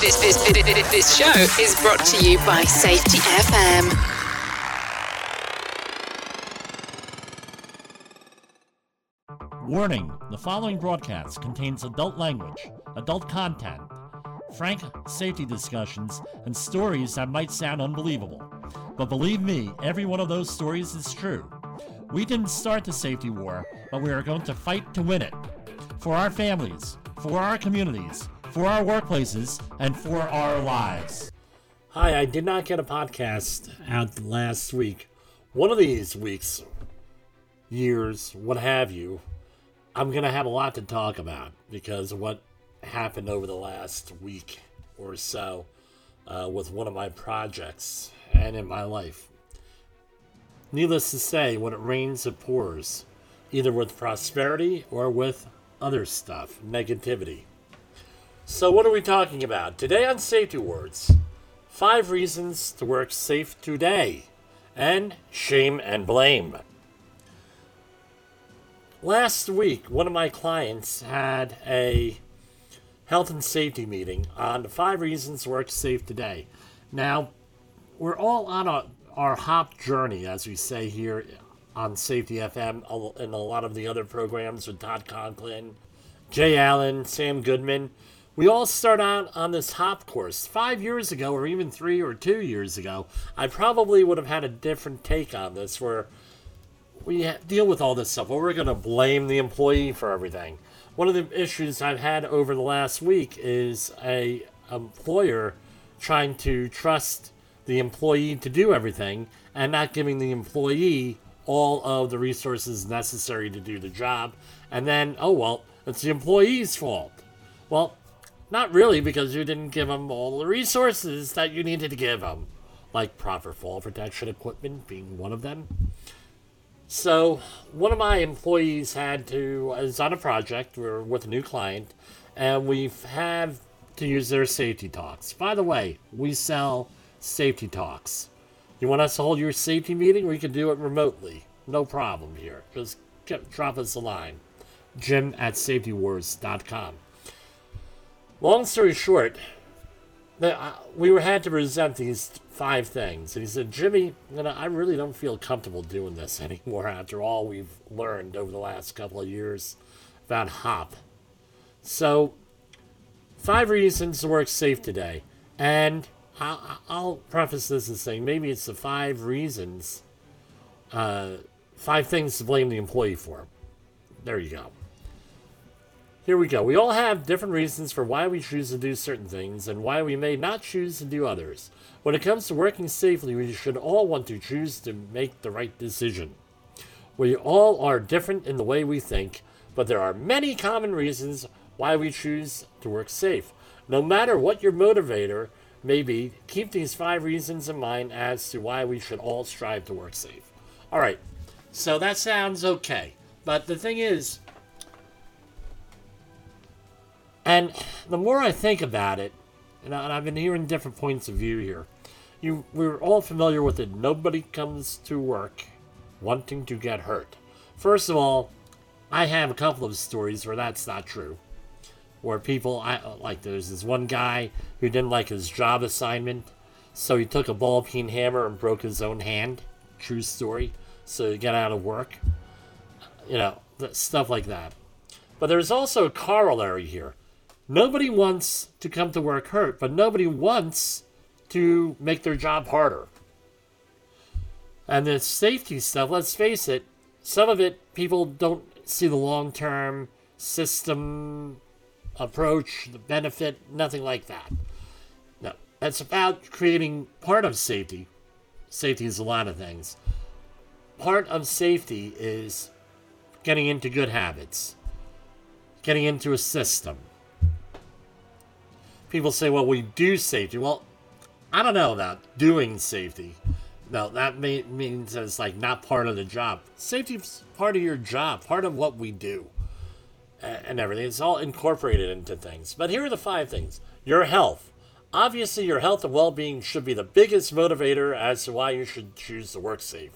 This show is brought to you by Safety FM. Warning, the following broadcast contains adult language, adult content, frank safety discussions, and stories that might sound unbelievable. But believe me, every one of those stories is true. We didn't start the safety war, but we are going to fight to win it. For our families, for our communities, for our workplaces, and for our lives. Hi, I did not get a podcast out last week. One of these weeks, years, what have you, I'm going to have a lot to talk about because of what happened over the last week or so with one of my projects and in my life. Needless to say, when it rains, it pours, either with prosperity or with other stuff, negativity. So what are we talking about? Today on Safety Words, 5 reasons to work safe today, and shame and blame. Last week, one of my clients had a health and safety meeting on the 5 reasons to work safe today. Now, we're all on our HOP journey, as we say here on Safety FM and a lot of the other programs with Todd Conklin, Jay Allen, Sam Goodman. We all start out on this HOP course. 5 years ago, or even 3 or 2 years ago, I probably would have had a different take on this where we deal with all this stuff. Well, we're going to blame the employee for everything. One of the issues I've had over the last week is an employer trying to trust the employee to do everything and not giving the employee all of the resources necessary to do the job. And then, oh, well, it's the employee's fault. Well, not really, because you didn't give them all the resources that you needed to give them, like proper fall protection equipment being one of them. So one of my employees is on a project, we're with a new client, and we have to use their safety talks. By the way, we sell safety talks. You want us to hold your safety meeting? We can do it remotely. No problem here. Just drop us a line. Jim at safetywars.com. Long story short, we had to present these 5 things. And he said, Jimmy, I really don't feel comfortable doing this anymore after all we've learned over the last couple of years about HOP. So, 5 reasons to work safe today. And I'll preface this as saying maybe it's the 5 reasons, 5 things to blame the employee for. There you go. Here we go. We all have different reasons for why we choose to do certain things and why we may not choose to do others. When it comes to working safely, we should all want to choose to make the right decision. We all are different in the way we think, but there are many common reasons why we choose to work safe. No matter what your motivator may be, keep these 5 reasons in mind as to why we should all strive to work safe. All right, so that sounds okay, but the thing is, and the more I think about it, and I've been hearing different points of view here, we're all familiar with it. Nobody comes to work wanting to get hurt. First of all, I have a couple of stories where that's not true. Where there's this one guy who didn't like his job assignment, so he took a ball-peen hammer and broke his own hand. True story. So he got out of work. Stuff like that. But there's also a corollary here. Nobody wants to come to work hurt, but nobody wants to make their job harder. And the safety stuff, let's face it, some of it people don't see the long-term system approach, the benefit, nothing like that. No, that's about creating part of safety. Safety is a lot of things. Part of safety is getting into good habits, getting into a system. People say, well, we do safety. Well, I don't know about doing safety. No, that means it's like not part of the job. Safety's part of your job, part of what we do and everything. It's all incorporated into things. But here are the 5 things. Your health. Obviously, your health and well-being should be the biggest motivator as to why you should choose to work safe.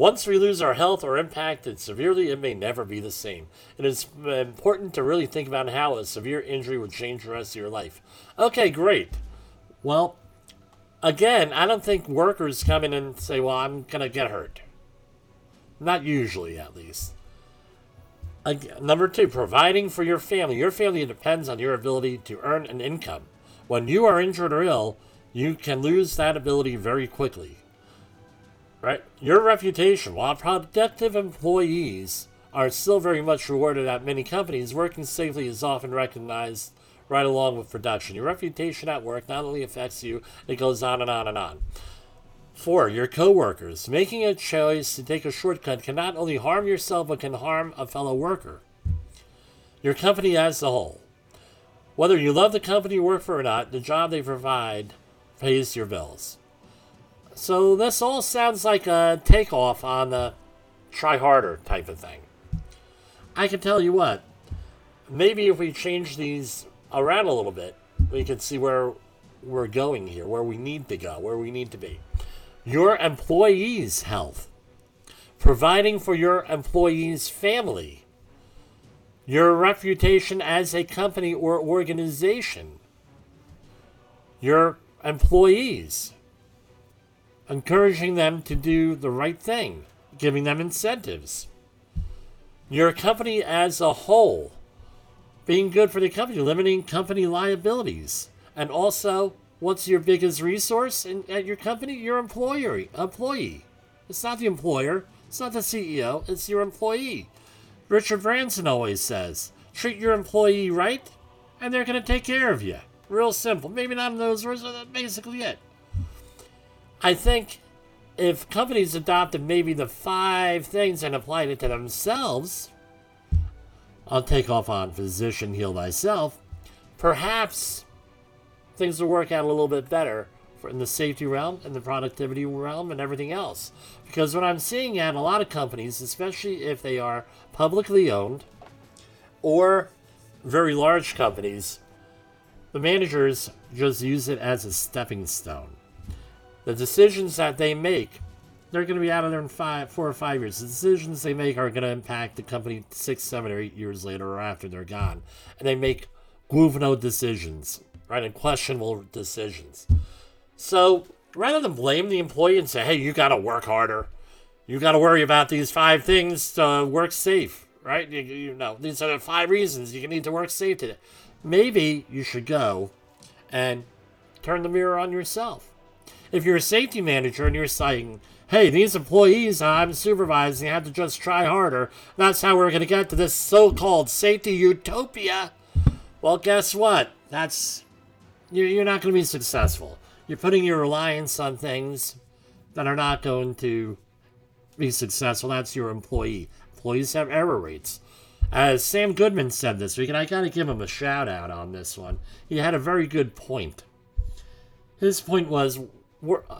Once we lose our health or impacted severely, it may never be the same. It is important to really think about how a severe injury would change the rest of your life. Okay, great. Well, again, I don't think workers come in and say, well, I'm going to get hurt. Not usually, at least. Again, number two, providing for your family. Your family depends on your ability to earn an income. When you are injured or ill, you can lose that ability very quickly. Right? Your reputation. While productive employees are still very much rewarded at many companies, working safely is often recognized right along with production. Your reputation at work not only affects you, it goes on and on and on. 4. Your coworkers. Making a choice to take a shortcut can not only harm yourself, but can harm a fellow worker. Your company as a whole. Whether you love the company you work for or not, the job they provide pays your bills. So this all sounds like a takeoff on the try harder type of thing. I can tell you what, maybe if we change these around a little bit, we can see where we're going here, where we need to go, where we need to be. Your employees' health. Providing for your employees' family. Your reputation as a company or organization. Your employees. Encouraging them to do the right thing. Giving them incentives. Your company as a whole. Being good for the company. Limiting company liabilities. And also, what's your biggest resource at your company? Your employee. It's not the employer. It's not the CEO. It's your employee. Richard Branson always says, treat your employee right, and they're going to take care of you. Real simple. Maybe not in those words, but that's basically it. I think if companies adopted maybe the 5 things and applied it to themselves, I'll take off on physician, heal thyself, perhaps things will work out a little bit better in the safety realm, in the productivity realm, and everything else. Because what I'm seeing at a lot of companies, especially if they are publicly owned or very large companies, the managers just use it as a stepping stone. The decisions that they make, they're going to be out of there in 4 or 5 years. The decisions they make are going to impact the company 6, 7, or 8 years later or after they're gone. And they make guberno decisions, right, and questionable decisions. So rather than blame the employee and say, hey, you got to work harder. You got to worry about these 5 things to work safe, right? You know, these are the 5 reasons you need to work safe today. Maybe you should go and turn the mirror on yourself. If you're a safety manager and you're saying, hey, these employees I'm supervising have to just try harder, that's how we're going to get to this so-called safety utopia, well, guess what? You're not going to be successful. You're putting your reliance on things that are not going to be successful. That's your employee. Employees have error rates. As Sam Goodman said this week, and I got to give him a shout-out on this one, he had a very good point. His point was,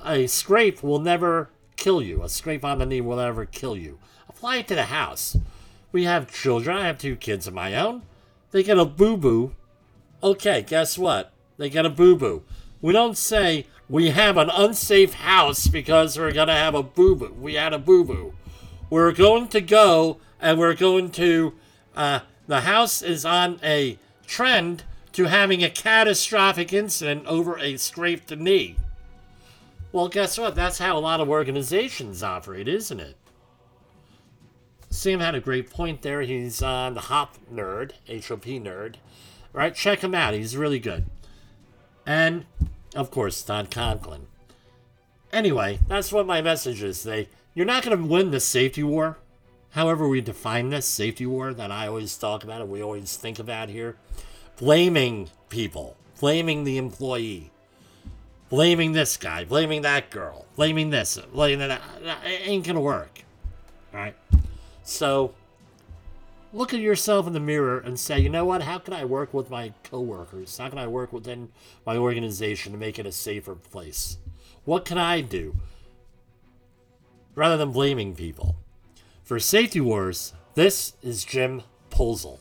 a scrape will never kill you. A scrape on the knee will never kill you. Apply it to the house. We have children. I have 2 kids of my own. They get a boo-boo. Okay, guess what? They get a boo-boo. We don't say we have an unsafe house because we're going to have a boo-boo. We had a boo-boo. We're going to go and we're going to... the house is on a trend to having a catastrophic incident over a scraped knee. Well, guess what? That's how a lot of organizations operate, isn't it? Sam had a great point there. He's on the Hop Nerd, HOP Nerd, right? Check him out. He's really good. And, of course, Todd Conklin. Anyway, that's what my message is today. You're not going to win the safety war. However we define this safety war that I always talk about and we always think about here. Blaming people. Blaming the employee. Blaming this guy, blaming that girl, blaming this, blaming that, it ain't gonna work, all right? So look at yourself in the mirror and say, you know what, how can I work with my coworkers? How can I work within my organization to make it a safer place? What can I do? Rather than blaming people. For Safety Wars, this is Jim Polzel.